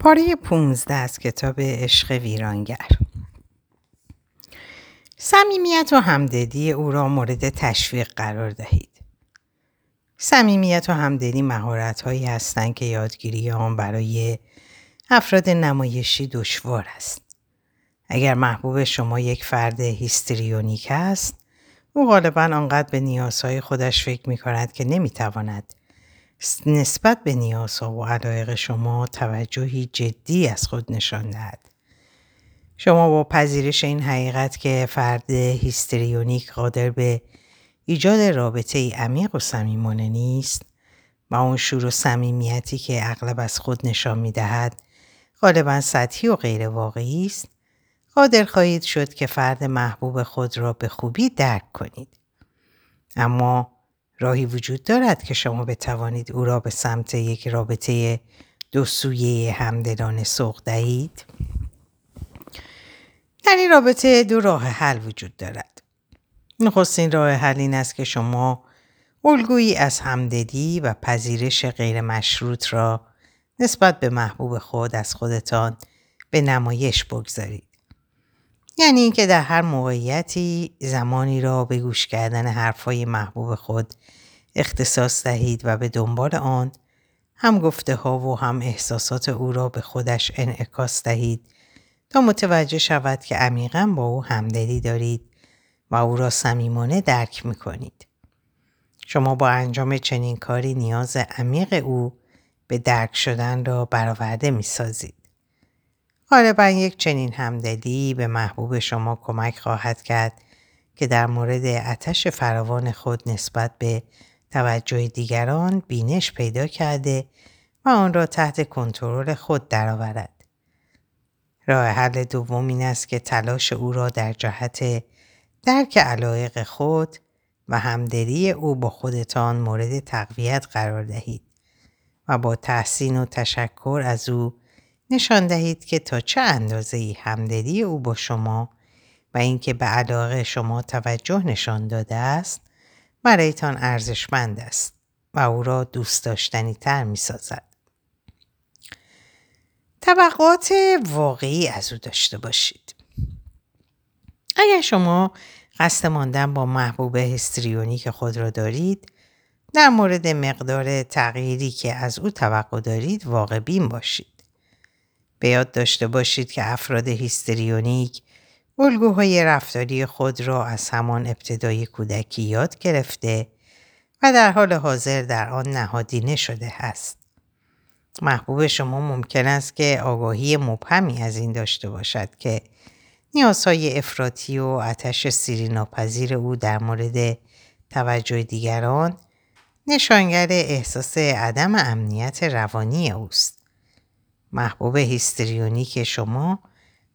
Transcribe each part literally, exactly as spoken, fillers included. پاره پانزده از کتاب عشق ویرانگر. صمیمیت و همدلی او را مورد تشویق قرار دهید. صمیمیت و همدلی مهارت‌هایی هستند که یادگیری آن برای افراد نمایشی دشوار است. اگر محبوب شما یک فرد هیستریونیک است، او غالباً آنقدر به نیازهای خودش فکر می‌کند که نمی‌تواند نسبت به نیازها و علایق شما توجهی جدی از خود نشان دهد. شما با پذیرش این حقیقت که فرد هیستریونیک قادر به ایجاد رابطه ای عمیق و صمیمانه نیست و اون شور و صمیمیتی که اغلب از خود نشان می‌دهد غالباً سطحی و غیر واقعی است، قادر خواهید شد که فرد محبوب خود را به خوبی درک کنید. اما راهی وجود دارد که شما بتوانید او را به سمت یک رابطه دو سویه همدلانه سوق دهید. در این رابطه دو راه حل وجود دارد. نخستین راه حل این است که شما الگویی از همدلی و پذیرش غیر مشروط را نسبت به محبوب خود از خودتان به نمایش بگذارید. یعنی اینکه در هر موقعیتی زمانی را به گوش کردن حرفهای محبوب خود اختصاص دهید و به دنبال آن هم گفته ها و هم احساسات او را به خودش انعکاس دهید تا متوجه شود که عمیقاً با او همدلی دارید و او را صمیمانه درک می‌کنید. شما با انجام چنین کاری نیاز عمیق او به درک شدن را برآورده می‌سازید. غالباً یک چنین همدلی به محبوب شما کمک خواهد کرد که در مورد آتش فراوان خود نسبت به توجه دیگران بینش پیدا کرده و آن را تحت کنترل خود درآورد. راه حل دوم این است که تلاش او را در جهت درک علایق خود و همدلی او با خودتان مورد تقویت قرار دهید و با تحسین و تشکر از او نشان دهید که تا چه اندازه‌ای همدلی او با شما و اینکه به علاقه شما توجه نشان داده است برایتان ارزشمند است و او را دوست داشتنی تر می سازد. توقعات واقعی از او داشته باشید. اگر شما قصد ماندن با محبوب هیستریونیک خود را دارید، در مورد مقدار تغییری که از او توقع دارید واقع بین باشید. به یاد داشته باشید که افراد هیستریونیک الگوهای رفتاری خود را از همان ابتدای کودکی یاد گرفته و در حال حاضر در آن نهادینه شده است. محبوب شما ممکن است که آگاهی مبهمی از این داشته باشد که نیازهای افراطی و آتش سیری‌ناپذیر او در مورد توجه دیگران نشانگر احساس عدم امنیت روانی اوست. محبوب هیستریونیک شما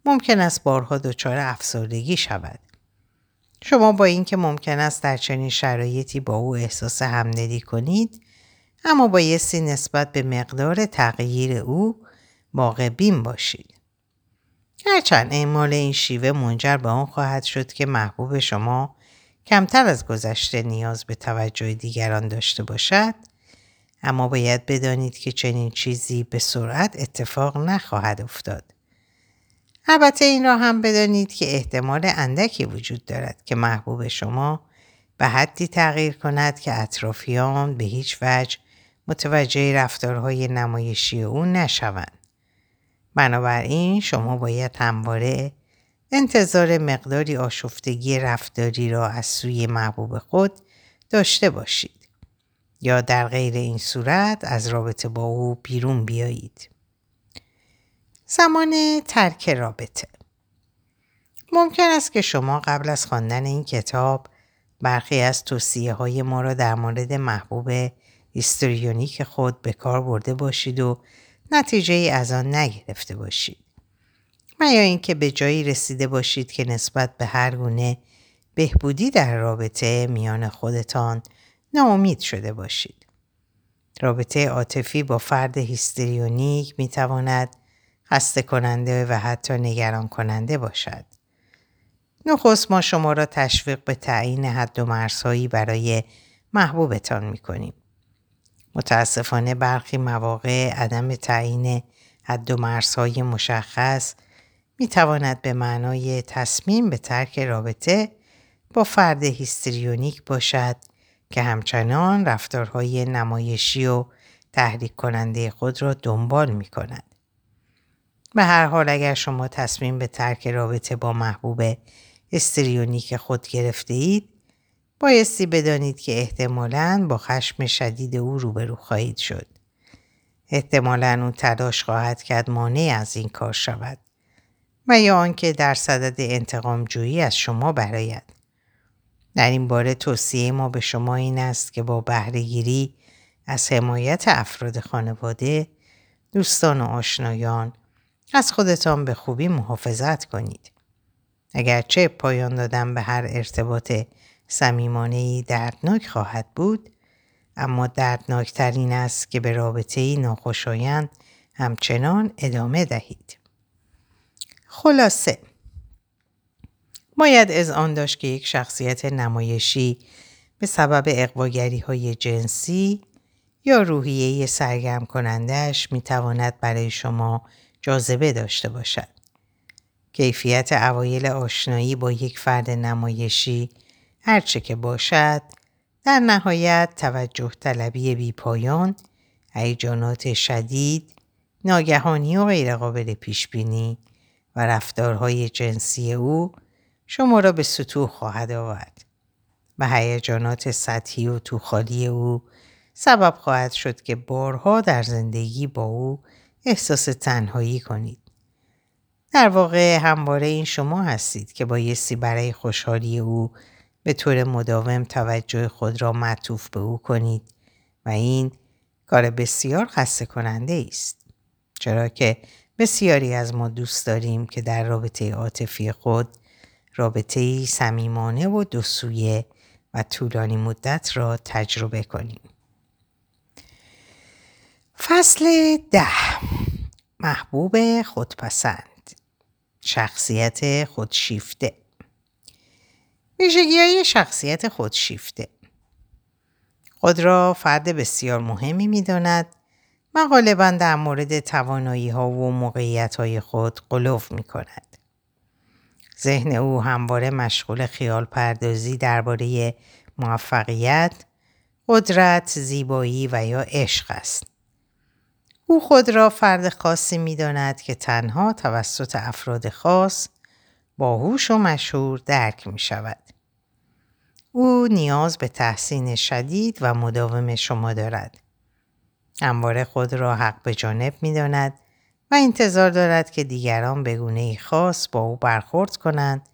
ممکن است بارها دچار افسردگی شود. شما با اینکه ممکن است در چنین شرایطی با او احساس همدلی کنید، اما بایستی نسبت به مقدار تغییر او واقع بین باشید. هرچند اعمال این شیوه منجر به آن خواهد شد که محبوب شما کمتر از گذشته نیاز به توجه دیگران داشته باشد، اما باید بدانید که چنین چیزی به سرعت اتفاق نخواهد افتاد. البته این را هم بدانید که احتمال اندکی وجود دارد که محبوب شما به حدی تغییر کند که اطرافیان به هیچ وجه متوجه رفتارهای نمایشی او نشوند. بنابراین شما باید همواره انتظار مقداری آشفتگی رفتاری را از سوی محبوب خود داشته باشید، یا در غیر این صورت از رابطه با او بیرون بیایید. زمان ترک رابطه. ممکن است که شما قبل از خواندن این کتاب برخی از توصیه‌های ما را در مورد محبوب هیستریونیک خود به کار برده باشید و نتیجه‌ای از آن نگرفته باشید. و یا اینکه به جایی رسیده باشید که نسبت به هر گونه بهبودی در رابطه میان خودتان ناامید شده باشید. رابطه عاطفی با فرد هیستریونیک می تواند خسته کننده و حتی نگران کننده باشد. نخست ما شما را تشویق به تعیین حد و مرزهایی برای محبوبتان می کنیم. متاسفانه برخی مواقع عدم تعیین حد و مرزهای مشخص می تواند به معنای تصمیم به ترک رابطه با فرد هیستریونیک باشد که همچنان رفتارهای نمایشی و تحریک کننده خود را دنبال می کند. به هر حال اگر شما تصمیم به ترک رابطه با محبوب هیستریونیک خود گرفته اید، بایستی بدانید که احتمالاً با خشم شدید او روبرو خواهید شد. احتمالاً او تلاش خواهد کرد مانع از این کار شود و یا آنکه در صدد انتقام جویی از شما برآید. در این باره توصیه ما به شما این است که با بهره‌گیری از حمایت افراد خانواده، دوستان و آشنایان از خودتان به خوبی محافظت کنید. اگرچه پایان دادن به هر ارتباط صمیمانه‌ای دردناک خواهد بود، اما دردناکترین است که به رابطه‌ای ناخوشایند همچنان ادامه دهید. خلاصه باید از آن داشت که یک شخصیت نمایشی به سبب اغواگری‌های جنسی یا روحیه‌ای سرگرم کننده‌اش می‌تواند برای شما جاذبه داشته باشد. کیفیت اوایل آشنایی با یک فرد نمایشی هرچه که باشد، در نهایت توجه طلبی بی پایان، هیجانات شدید، ناگهانی و غیرقابل پیشبینی و رفتارهای جنسی او شما را به سطوح خواهد آورد و هیجانات سطحی و توخالی او سبب خواهد شد که بارها در زندگی با او احساس تنهایی کنید. در واقع همواره این شما هستید که بایستی برای خوشحالی او به طور مداوم توجه خود را معطوف به او کنید و این کار بسیار خسته کننده است، چرا که بسیاری از ما دوست داریم که در رابطه عاطفی خود رابطه‌ای صمیمانه و دوسویه و طولانی مدت را تجربه کنیم. فصل ده، محبوب خودپسند، شخصیت خودشیفته. ویژگی‌های شخصیت خودشیفته: خود را فرد بسیار مهمی می‌داند و غالباً در مورد توانایی‌ها و موقعیت‌های خود غلو می‌کند. ذهن او همواره مشغول خیال پردازی درباره موفقیت، قدرت، زیبایی و یا عشق است. او خود را فرد خاصی می‌داند که تنها توسط افراد خاص باهوش و مشهور درک می شود. او نیاز به تحسین شدید و مداوم شما دارد. همواره خود را حق به جانب می داند و انتظار دارد که دیگران به گونه‌ای خاص با او برخورد کنند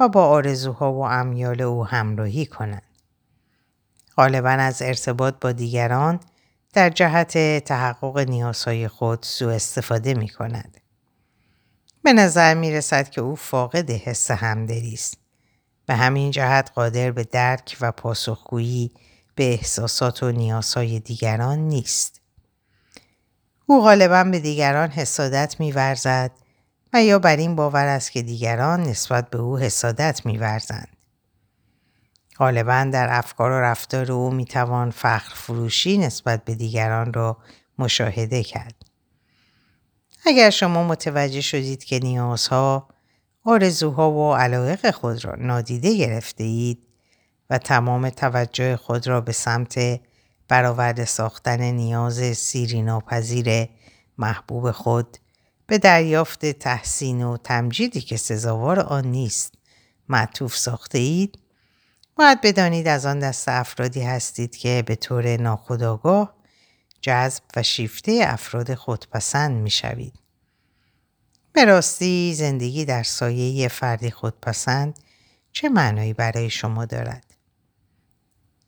و با آرزوها و امیال او همراهی کنند. غالباً از ارتباط با دیگران در جهت تحقق نیازهای خود سوء استفاده می کند. به نظر می رسد که او فاقد حس همدلی است. به همین جهت قادر به درک و پاسخگویی به احساسات و نیازهای دیگران نیست. او غالباً به دیگران حسادت می ورزد و یا بر این باور است که دیگران نسبت به او حسادت می ورزند. غالباً در افکار و رفتار او می توان فخر فروشی نسبت به دیگران را مشاهده کرد. اگر شما متوجه شدید که نیازها، آرزوها و علایق خود را نادیده گرفته اید و تمام توجه خود را به سمت برآورده ساختن نیاز سیریناپذیر محبوب خود به دریافت تحسین و تمجیدی که سزاوار آن نیست معطوف ساخته اید، باید بدانید از آن دست افرادی هستید که به طور ناخودآگاه جذب و شیفته افراد خودپسند می شوید. به راستی زندگی در سایه یه فردی خودپسند چه معنایی برای شما دارد؟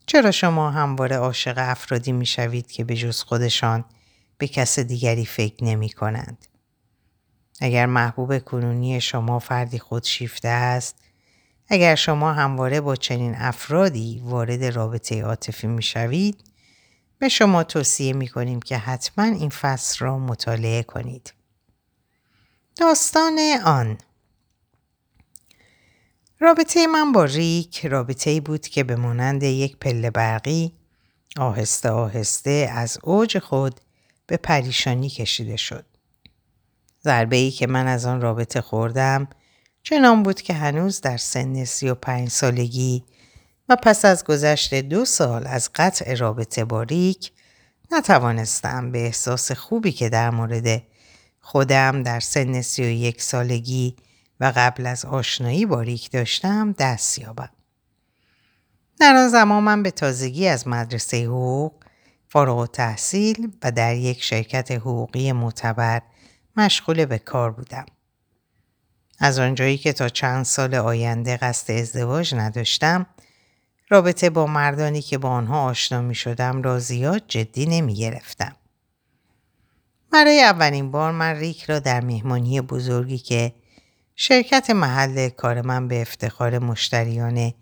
چرا شما همواره عاشق افرادی می شوید که به جز خودشان به کس دیگری فکر نمی کنند؟ اگر محبوب کنونی شما فردی خودشیفته است، اگر شما همواره با چنین افرادی وارد رابطه عاطفی می شوید، به شما توصیه می کنیم که حتما این فصل را مطالعه کنید. داستان آن: رابطه من با ریک رابطه‌ای بود که به مانند یک پله برقی آهسته آهسته از اوج خود به پریشانی کشیده شد. ضربه‌ای که من از آن رابطه خوردم چنان بود که هنوز در سن سی و پنج سالگی و پس از گذشت دو سال از قطع رابطه باریک نتوانستم به احساس خوبی که در مورد خودم در سن سی و یک سالگی و قبل از آشنایی باریک داشتم دست یابم. در آن زمان من به تازگی از مدرسه حقوق فارغ التحصیل و در یک شرکت حقوقی معتبر مشغول به کار بودم. از آنجایی که تا چند سال آینده قصد ازدواج نداشتم، رابطه با مردانی که با آنها آشنا می شدم را زیاد جدی نمی گرفتم. برای اولین بار من ریک را در مهمانی بزرگی که شرکت محل کار من به افتخار مشتریان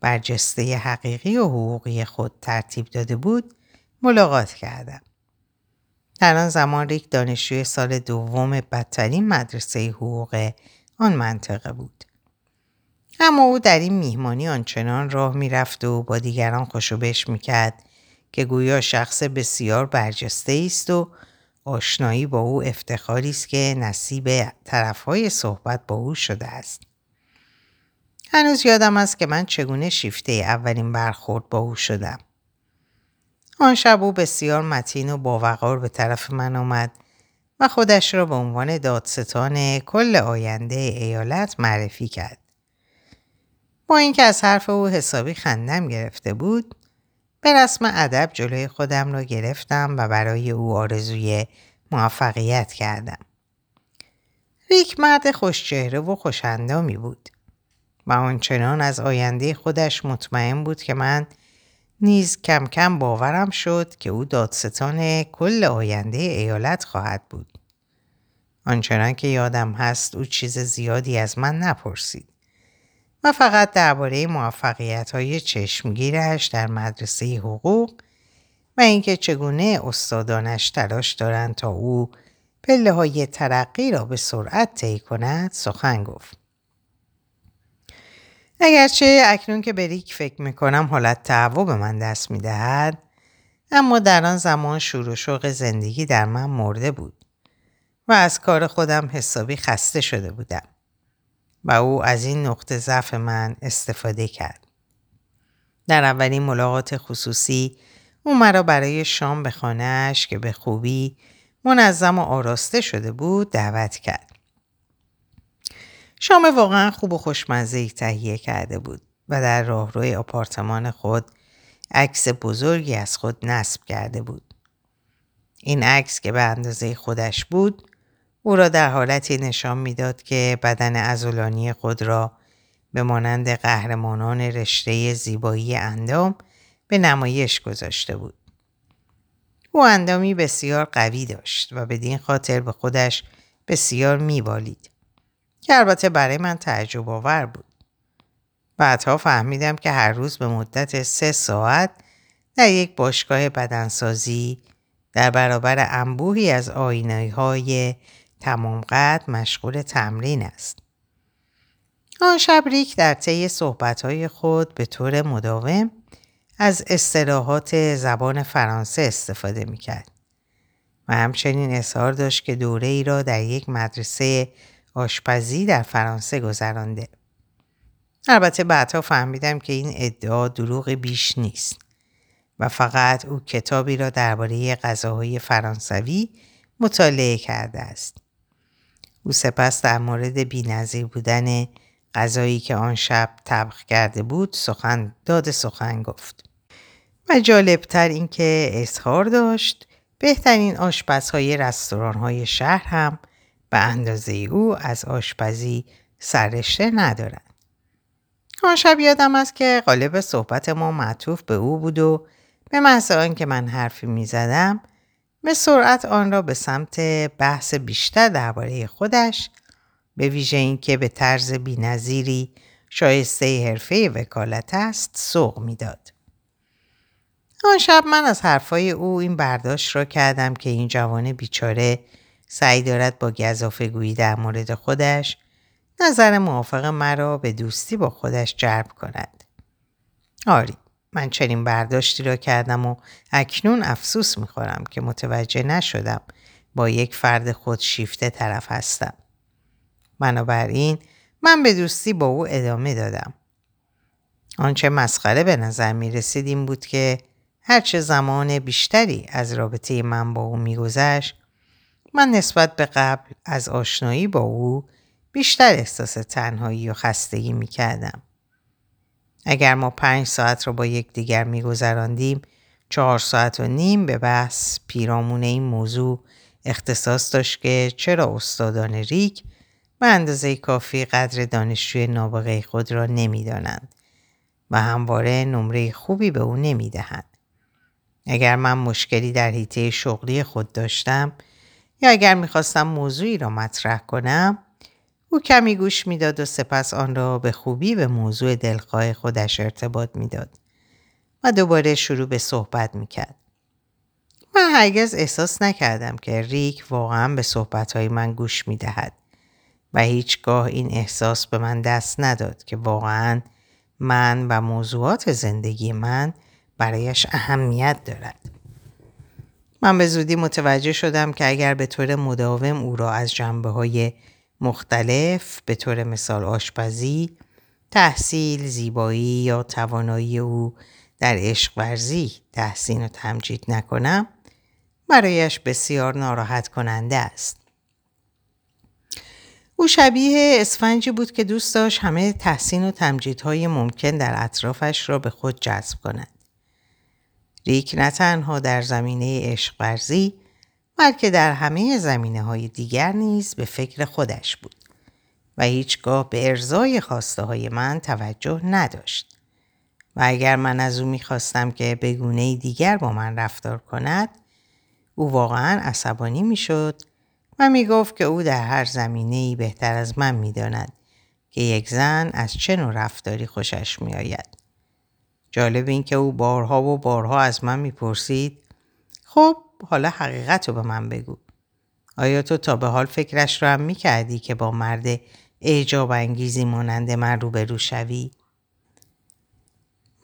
برجسته حقیقی و حقوقی خود ترتیب داده بود، ملاقات کردم. در آن زمان ریک دانشجوی سال دوم بدترین مدرسه حقوق آن منطقه بود. اما او در این میهمانی آنچنان راه می رفت و با دیگران خوشو بش می کرد که گویا شخص بسیار برجسته است و آشنایی با او افتخاری است که نصیب طرفهای صحبت با او شده است. هنوز یادم است که من چگونه شیفته اولین برخورد با او شدم. آن شب او بسیار متین و باوقار به طرف من آمد و خودش را به عنوان دادستان کل آینده ایالت معرفی کرد. با اینکه از حرف او حسابی خندم گرفته بود، به رسم ادب جلوی خودم را گرفتم و برای او آرزوی موفقیت کردم. ریک مرد خوشچهره و خوش‌اندامی بود و آنچنان از آینده خودش مطمئن بود که من نیز کم کم باورم شد که او دادستان کل آینده ایالت خواهد بود. آنچنان که یادم هست او چیز زیادی از من نپرسید و فقط درباره موفقیت‌های چشمگیرش در مدرسه حقوق و اینکه چگونه استادانش تلاش دارند تا او پله‌های ترقی را به سرعت طی کند سخن گفت. اگرچه اکنون که به ریک فکر میکنم حالت تعو به من دست میدهد، اما در آن زمان شور و شوق زندگی در من مرده بود و از کار خودم حسابی خسته شده بودم و او از این نقطه ضعف من استفاده کرد. در اولین ملاقات خصوصی او مرا برای شام به خانه‌اش که به خوبی منظم و آراسته شده بود دعوت کرد. شام واقعا خوب و خوشمزه‌ای تهیه کرده بود و در راهروی آپارتمان خود عکس بزرگی از خود نصب کرده بود. این عکس که به اندازه خودش بود، او را در حالتی نشان می‌داد که بدن عضلانی خود را به مانند قهرمانان رشته زیبایی اندام به نمایش گذاشته بود. او اندامی بسیار قوی داشت و بدین خاطر به خودش بسیار می‌بالید، که البته برای من تعجب آور بود. بعدها فهمیدم که هر روز به مدت سه ساعت در یک باشگاه بدنسازی در برابر انبوهی از آینه‌های تمام قد مشغول تمرین است. آن شب ریک در طی صحبت‌های خود به طور مداوم از اصطلاحات زبان فرانسه استفاده می‌کرد و همچنین اصرار داشت که دوره‌ای را در یک مدرسه آشپزی در فرانسه گذرانده. البته بعدها فهمیدم که این ادعا دروغ بیش نیست و فقط او کتابی را درباره غذاهای فرانسوی مطالعه کرده است. او سپس در مورد بی‌نظیر بودن غذایی که آن شب طبخ کرده بود سخن داد سخن گفت و جالبتر این که اصرار داشت بهترین آشپزهای رستوران‌های شهر هم به اندازه او از آشپزی سررشته ندارد. آن شب یادم است که قالب صحبت ما معطوف به او بود و به محض آنکه من حرفی می زدم به سرعت آن را به سمت بحث بیشتر درباره خودش، به ویژه اینکه به طرز بی‌نظیری شایسته حرفه وکالت است، سوق می داد. آن شب من از حرفای او این برداشت را کردم که این جوان بیچاره سعی دارد با گزافه‌گویی در مورد خودش نظر موافق مرا به دوستی با خودش جلب کند. آری، من چنین برداشتی را کردم و اکنون افسوس می‌خورم که متوجه نشدم با یک فرد خودشیفته طرف هستم. بنابراین من به دوستی با او ادامه دادم. آنچه مسخره به نظر می رسید این بود که هرچه زمان بیشتری از رابطه من با او می گذشت، من نسبت به قبل از آشنایی با او بیشتر احساس تنهایی و خستگی می کردم. اگر ما پنج ساعت را با یک دیگر می گذراندیم، چهار ساعت و نیم به بحث پیرامون این موضوع اختصاص داشت که چرا استادان ریگ به اندازه کافی قدر دانشجوی نابغه خود را نمی دانند و همواره نمره خوبی به او نمی دهند. اگر من مشکلی در حیطه شغلی خود داشتم یا اگر می خواستم موضوعی را مطرح کنم، او کمی گوش می داد و سپس آن را به خوبی به موضوع دلخواه خودش ارتباط می داد و دوباره شروع به صحبت می کرد. من هرگز احساس نکردم که ریک واقعا به صحبتهای من گوش می دهد و هیچگاه این احساس به من دست نداد که واقعا من و موضوعات زندگی من برایش اهمیت دارد. من به زودی متوجه شدم که اگر به طور مداوم او را از جنبه‌های مختلف، به طور مثال آشپزی، تحصیل، زیبایی یا توانایی او در عشق ورزی تحسین و تمجید نکنم، برایش بسیار ناراحت کننده است. او شبیه اسفنجی بود که دوست داشت همه تحسین و تمجیدهای ممکن در اطرافش را به خود جذب کند. ریک نه تنها در زمینه عشق ورزی، بلکه در همه زمینه‌های دیگر نیز به فکر خودش بود و هیچگاه به ارضای خواسته‌های من توجه نداشت. و اگر من از او می‌خواستم که به گونه‌ای دیگر با من رفتار کند، او واقعاً عصبانی می‌شد و می‌گفت که او در هر زمینه‌ای بهتر از من می‌داند که یک زن از چه نوع رفتاری خوشش می‌آید. جالب این که او بارها و بارها از من می‌پرسید: خب حالا حقیقت رو به من بگو. آیا تو تا به حال فکرش رو هم می‌کردی که با مرد اعجاب انگیزی مانند من روبرو شوی؟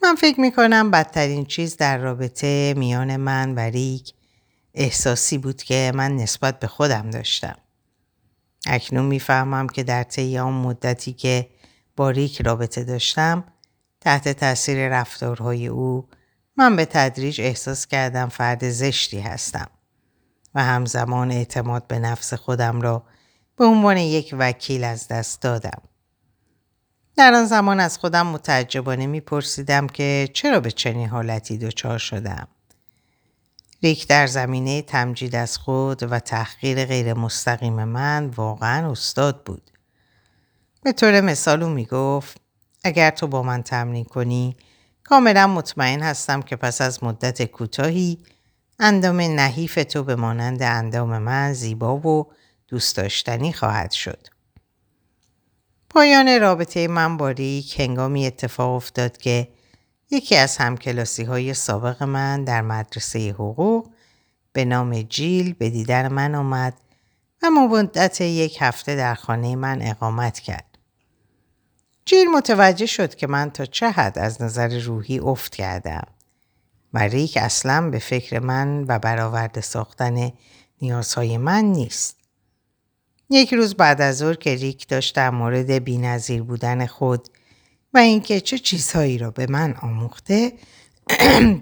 من فکر می‌کنم بدترین چیز در رابطه میان من و ریک احساسی بود که من نسبت به خودم داشتم. اکنون می‌فهمم که در طی آن مدتی که با ریک رابطه داشتم، تحت تأثیر رفتارهای او، من به تدریج احساس کردم فرد زشتی هستم و همزمان اعتماد به نفس خودم را به عنوان یک وکیل از دست دادم. در آن زمان از خودم متعجبانه می‌پرسیدم که چرا به چنین حالتی دچار شدم. ریک در زمینه تمجید از خود و تحقیر غیر مستقیم من واقعاً استاد بود. به طور مثال او می‌گفت: اگر تو با من تمرین کنی، کاملا مطمئن هستم که پس از مدت کوتاهی اندام نحیف تو به مانند اندام من زیبا و دوست داشتنی خواهد شد. پایان رابطه من با ریک هنگامی اتفاق افتاد که یکی از همکلاسی‌های سابق من در مدرسه حقوق به نام جیل به دیدن من آمد و مدت یک هفته در خانه من اقامت کرد. جیل متوجه شد که من تا چه حد از نظر روحی افت کردم و ریک اصلاً به فکر من و برآورده ساختن نیازهای من نیست. یک روز بعد از ظهر که ریک داشت در مورد بی‌نظیر بودن خود و اینکه چه چیزهایی را به من آموخته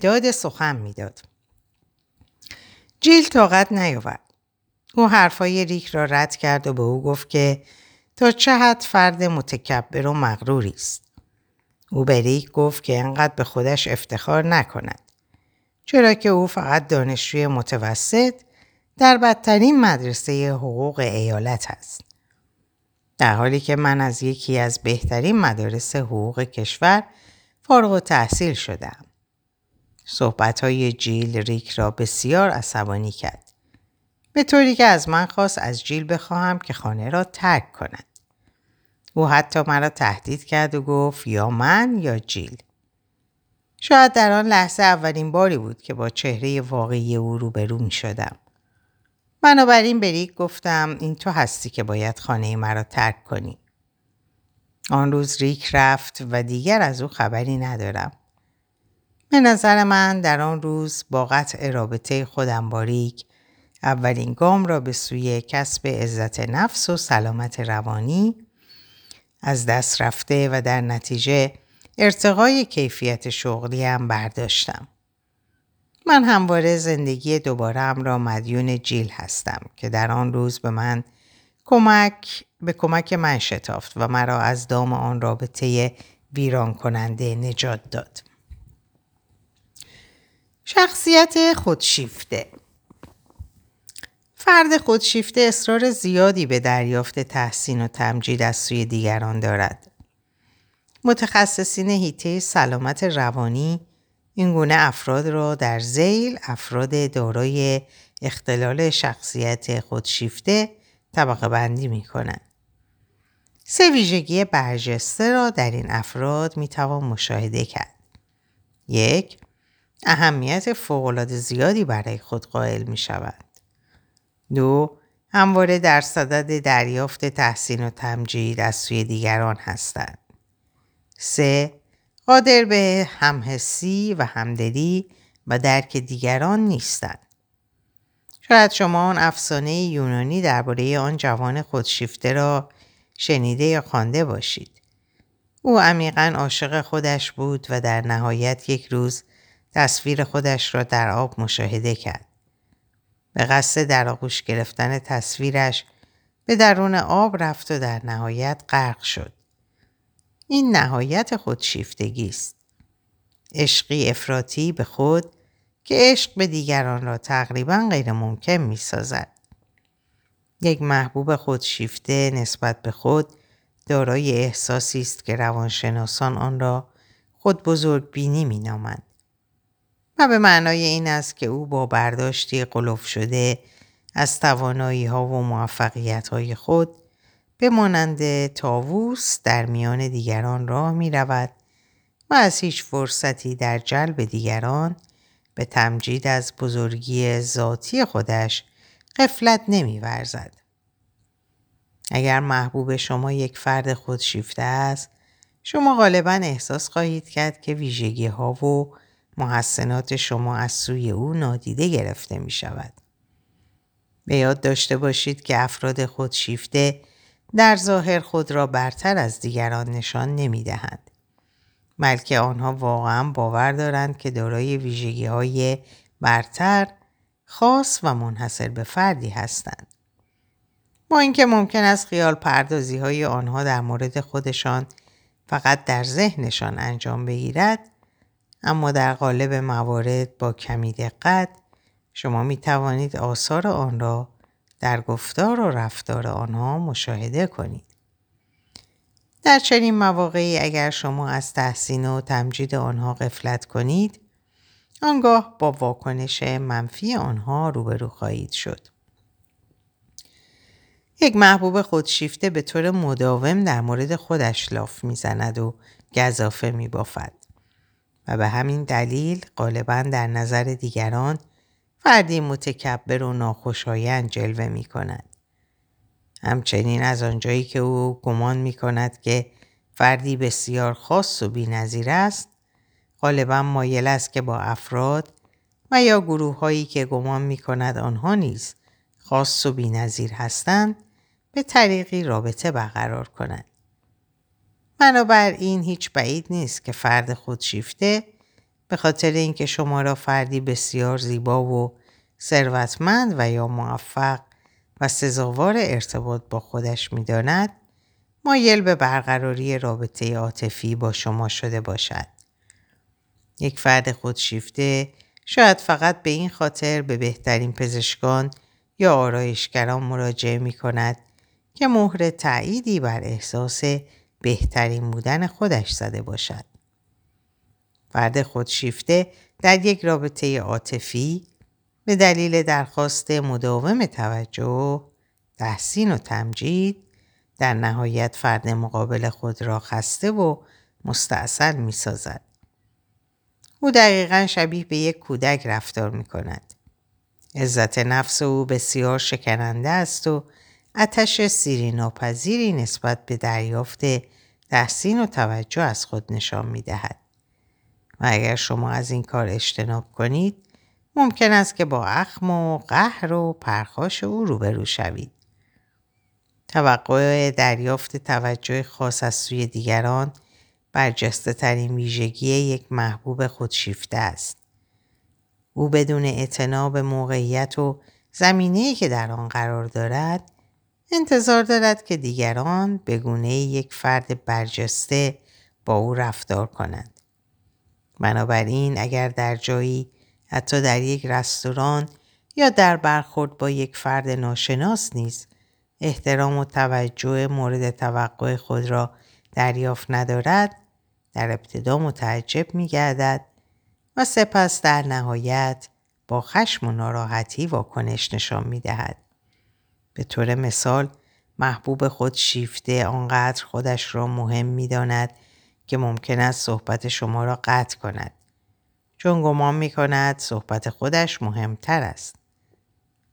داد سخن میداد، جیل طاقت نیاورد. او حرفای ریک را رد کرد و به او گفت که تا چه حد فرد متکبر و مغروری است. او به ریک گفت که انقدر به خودش افتخار نکند، چرا که او فقط دانشجوی متوسط در بدترین مدرسه حقوق ایالت است، در حالی که من از یکی از بهترین مدارس حقوق کشور فارغ التحصیل شدم. صحبت‌های جیل ریک را بسیار عصبانی کرد، به طوری که از من خواست از جیل بخواهم که خانه را ترک کند. او حتی مرا تهدید کرد و گفت یا من یا جیل. شاید در آن لحظه اولین باری بود که با چهره واقعی او روبرو می شدم. بنابراین به ریک گفتم: این تو هستی که باید خانه مرا ترک کنی. آن روز ریک رفت و دیگر از او خبری ندارم. به نظر من در آن روز با قطع رابطه خودم با ریک اولین گام را به سوی کسب عزت نفس و سلامت روانی از دست رفته و در نتیجه ارتقای کیفیت شغلی هم برداشتم. من همواره زندگی دوباره‌ام را مدیون جیل هستم که در آن روز به من کمک به کمک من شتافت و مرا از دام آن رابطه ویران کننده نجات داد. شخصیت خودشیفته. فرد خودشیفته اصرار زیادی به دریافت تحسین و تمجید از سوی دیگران دارد. متخصصین حیطه سلامت روانی این گونه افراد را در ذیل افراد دارای اختلال شخصیت خودشیفته طبقه بندی می کنند. سه ویژگی برجسته را در این افراد می توان مشاهده کرد. یک، اهمیت فوق‌العاده زیادی برای خود قائل می شوند. دو، همواره در صدد دریافت تحسین و تمجید از سوی دیگران هستند. سه، قادر به همحسی و همدلی و درک دیگران نیستند. شاید شما آن افسانه یونانی درباره آن جوان خودشیفته را شنیده یا خوانده باشید. او عمیقاً عاشق خودش بود و در نهایت یک روز تصویر خودش را در آب مشاهده کرد. به قصد در آغوش گرفتن تصویرش به درون آب رفت و در نهایت غرق شد. این نهایت خودشیفتگی است. عشقی افراطی به خود که عشق به دیگران را تقریباً غیر ممکن می سازد. یک محبوب خودشیفته نسبت به خود دارای احساسی است که روانشناسان آن را خود بزرگ بینی می نامند. و به معنای این است که او با برداشتی قلف شده از توانایی ها و موفقیت های خود به مانند طاووس در میان دیگران راه می رود و از هیچ فرصتی در جلب دیگران به تمجید از بزرگی ذاتی خودش غفلت نمی ورزد. اگر محبوب شما یک فرد خودشیفته است، شما غالباً احساس خواهید کرد که ویژگی ها و محسنات شما از سوی او نادیده گرفته می شود. به یاد داشته باشید که افراد خودشیفته در ظاهر خود را برتر از دیگران نشان نمی دهند، بلکه آنها واقعا باور دارند که دارای ویژگی های برتر، خاص و منحصر به فردی هستند. با اینکه ممکن است خیال پردازی های آنها در مورد خودشان فقط در ذهنشان انجام بگیرد، اما در قالب موارد با کمی دقت شما می توانید آثار آن را در گفتار و رفتار آنها مشاهده کنید. در چنین مواقعی اگر شما از تحسین و تمجید آنها غفلت کنید، آنگاه با واکنش منفی آنها روبرو خواهید شد. یک محبوب خودشیفته به طور مداوم در مورد خودش لاف می زند و گزافه می بافد و به همین دلیل غالباً در نظر دیگران فردی متکبر و ناخوشایند جلوه می کند. همچنین از آنجایی که او گمان می کند که فردی بسیار خاص و بی‌نظیر است، غالباً مایل است که با افراد و یا گروه هایی که گمان می کند آنها نیز خاص و بی‌نظیر هستند به طریقی رابطه برقرار کند. بنابراین هیچ بعید نیست که فرد خودشیفته به خاطر اینکه شما را فردی بسیار زیبا و ثروتمند و یا موفق و سزاوار ارتباط با خودش می داند، مایل به برقراری رابطه عاطفی با شما شده باشد. یک فرد خودشیفته شاید فقط به این خاطر به بهترین پزشکان یا آرایشگران مراجعه می کند که مهر تأییدی بر احساس بهترین بودن خودش زده باشد. فرد خودشیفته در یک رابطه عاطفی به دلیل درخواست مداوم توجه، تحسین و تمجید در نهایت فرد مقابل خود را خسته و مستعسل می سازد. او دقیقاً شبیه به یک کودک رفتار می کند. عزت نفس او بسیار شکننده است و آتش سیریناپذیری نسبت به دریافت تحسین و توجه از خود نشان می دهد. و اگر شما از این کار اجتناب کنید، ممکن است که با اخم و قهر و پرخاش او روبرو شوید. توقع دریافت توجه خاص از سوی دیگران برجسته ترین ویژگی یک محبوب خودشیفته است. او بدون اعتنا به موقعیت و زمینه‌ای که در آن قرار دارد، انتظار دارد که دیگران به گونه یک فرد برجسته با او رفتار کنند. بنابراین اگر در جایی، حتی در یک رستوران یا در برخورد با یک فرد ناشناس نیز، احترام و توجه مورد توقع خود را دریافت ندارد، در ابتدا متعجب می‌گردد و سپس در نهایت با خشم و ناراحتی واکنش نشان می‌دهد. به طور مثال، محبوب خود شیفته آنقدر خودش را مهم می‌داند که ممکن است صحبت شما را قطع کند، چون گمان می‌کند صحبت خودش مهمتر است،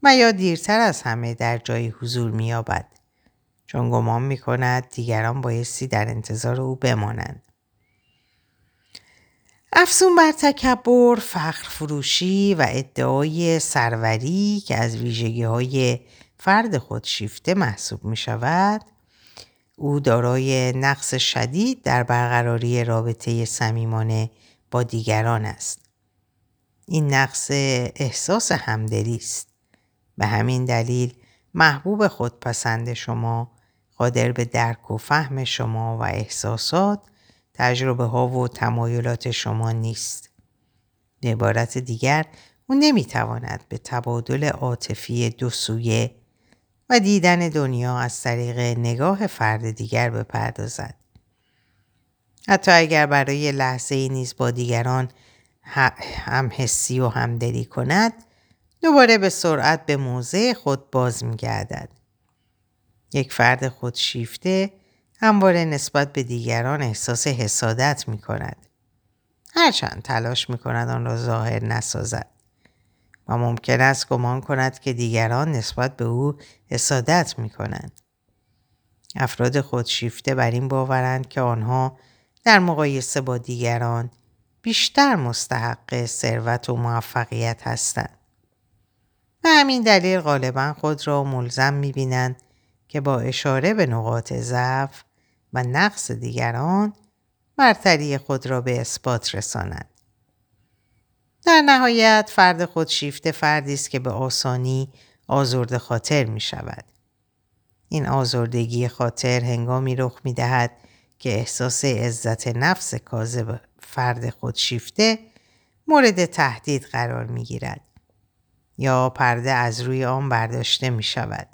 و یا دیرتر از همه در جایی حضور می‌یابد، چون گمان می‌کند دیگران بایستی در انتظار او بمانند. افزون بر تکبر، فخر فروشی و ادعای سروری که از ویژگی‌های فرد خودشیفته محسوب می‌شود، او دارای نقص شدید در برقراری رابطه صمیمانه با دیگران است. این نقص احساس همدلی است. به همین دلیل محبوب خودپسند شما قادر به درک و فهم شما و احساسات، تجربه ها و تمایلات شما نیست. به عبارت دیگر، او نمیتواند به تبادل عاطفی دو سویه و دیدن دنیا از طریق نگاه فرد دیگر بپردازد. حتی اگر برای لحظه ای نیز با دیگران همحسی و همدلی کند، دوباره به سرعت به موضع خود باز می‌گردد. یک فرد خودشیفته همواره نسبت به دیگران احساس حسادت می‌کند، هرچند تلاش می‌کند آن را ظاهر نسازد، و ممکن است گمان کند که دیگران نسبت به او حسادت می‌کنند. افراد خودشیفته بر این باورند که آنها در مقایسه با دیگران بیشتر مستحق ثروت و موفقیت هستند. و همین دلیل غالباً خود را ملزم می‌بینند که با اشاره به نقاط ضعف و نقص دیگران برتری خود را به اثبات رسانند. در نهایت، فرد خودشیفته فردی است که به آسانی آزرده خاطر می‌شود. این آزردگی خاطر هنگامی رخ می‌دهد که احساس عزت نفس کاذب فرد خودشیفته مورد تهدید قرار می‌گیرد یا پرده از روی آن برداشته می شود.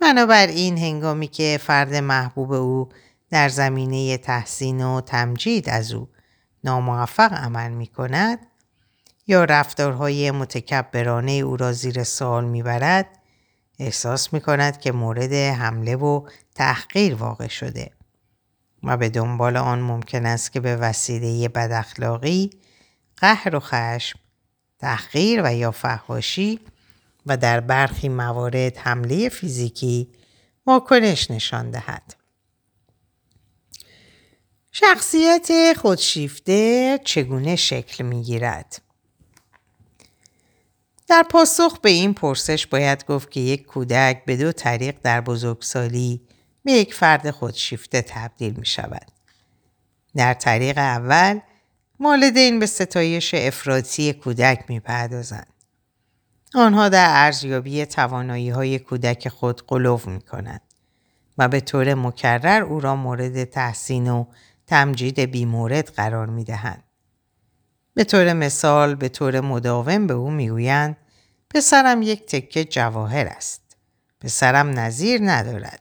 بنابراین هنگامی که فرد محبوب او در زمینه تحسین و تمجید از او ناموفق عمل می کند یا رفتارهای متکبرانه او را زیر سوال می برد، احساس می کند که مورد حمله و تحقیر واقع شده و به دنبال آن ممکن است که به وسیله بداخلاقی، قهر و خشم، تحقیر و یا فحاشی و در برخی موارد حمله فیزیکی واکنش نشان دهد. شخصیت خودشیفته چگونه شکل می‌گیرد؟ در پاسخ به این پرسش باید گفت که یک کودک به دو طریق در بزرگسالی به یک فرد خودشیفته تبدیل می‌شود. در طریق اول، والدین به ستایش افراطی کودک می‌پردازند. آنها در ارزیابی توانایی‌های کودک خود غلو می‌کنند و به طور مکرر او را مورد تحسین و تمجید بی‌مورد قرار می‌دهند. به طور مثال، به طور مداوم به او می‌گویند پسرم یک تکه جواهر است، پسرم نظیر ندارد،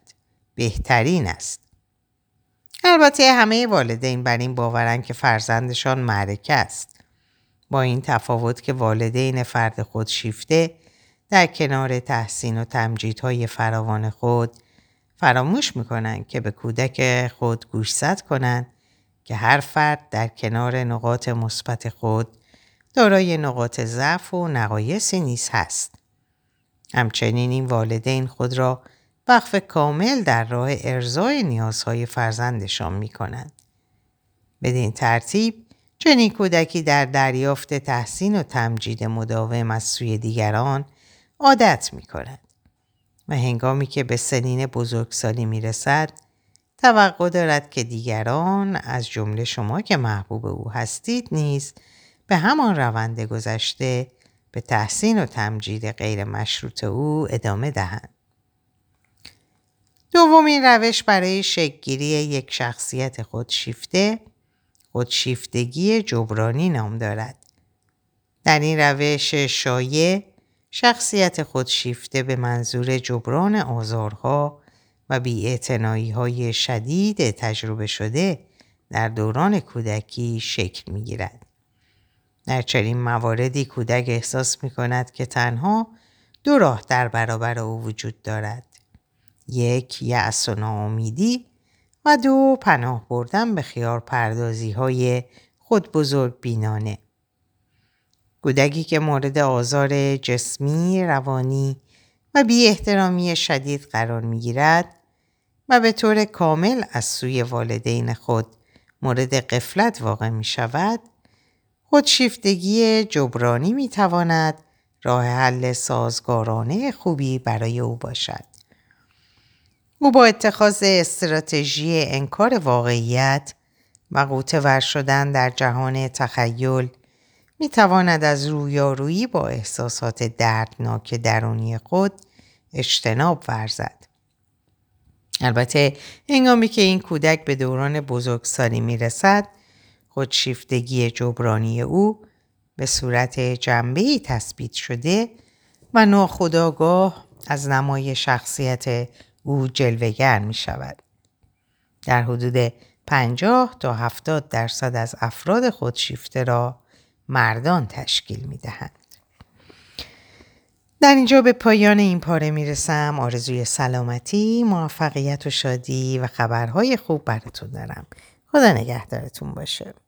بهترین است. البته همه والدین بر این باورند که فرزندشان معرکه است، با این تفاوت که والدین فرد خودشیفته در کنار تحسین و تمجیدهای فراوان خود فراموش می‌کنند که به کودک خود گوشزد کنند که هر فرد در کنار نقاط مثبت خود دارای نقاط ضعف و نقایصی نیز هست. همچنین این والدین خود را وقف کامل در راه ارضای نیازهای فرزندشان می کنند. بدین ترتیب چنین کودکی در دریافت تحسین و تمجید مداوم از سوی دیگران عادت می کند و هنگامی که به سنین بزرگسالی می رسد توقع دارد که دیگران از جمله شما که محبوب او هستید نیز به همان روند گذشته به تحسین و تمجید غیر مشروط او ادامه دهند. دومین روش برای شکل‌گیری یک شخصیت خودشیفته، خودشیفتگی جبرانی نام دارد. در این روش شایع، شخصیت خودشیفته به منظور جبران آزارها و بی‌اعتنایی‌های شدید تجربه شده در دوران کودکی شکل می‌گیرد. در چنین مواردی کودک احساس می‌کند که تنها دو راه در برابر او وجود دارد. یک، یأس و ناامیدی و دو، پناه بردن به خیال پردازی‌های خود بزرگ بینانه. کودکی که مورد آزار جسمی، روانی و بی احترامی شدید قرار می‌گیرد و به طور کامل از سوی والدین خود مورد غفلت واقع می‌شود، خودشیفتگی جبرانی می‌تواند راه حل سازگارانه خوبی برای او باشد. او با اتخاذ استراتژی انکار واقعیت و غوطه‌ور شدن در جهان تخیل می تواند از رویارویی با احساسات دردناک درونی خود اجتناب ورزد. البته هنگامی که این کودک به دوران بزرگسالی می رسد، خودشیفتگی جبرانی او به صورت جنبه‌ای تثبیت شده و ناخودآگاه از نمای شخصیت او جلوه‌گر می شود. در حدود پنجاه تا هفتاد درصد از افراد خودشیفته را مردان تشکیل می دهند. در اینجا به پایان این پاره می رسم. آرزوی سلامتی، موفقیت و شادی و خبرهای خوب براتون دارم. خدا نگهدارتون باشه.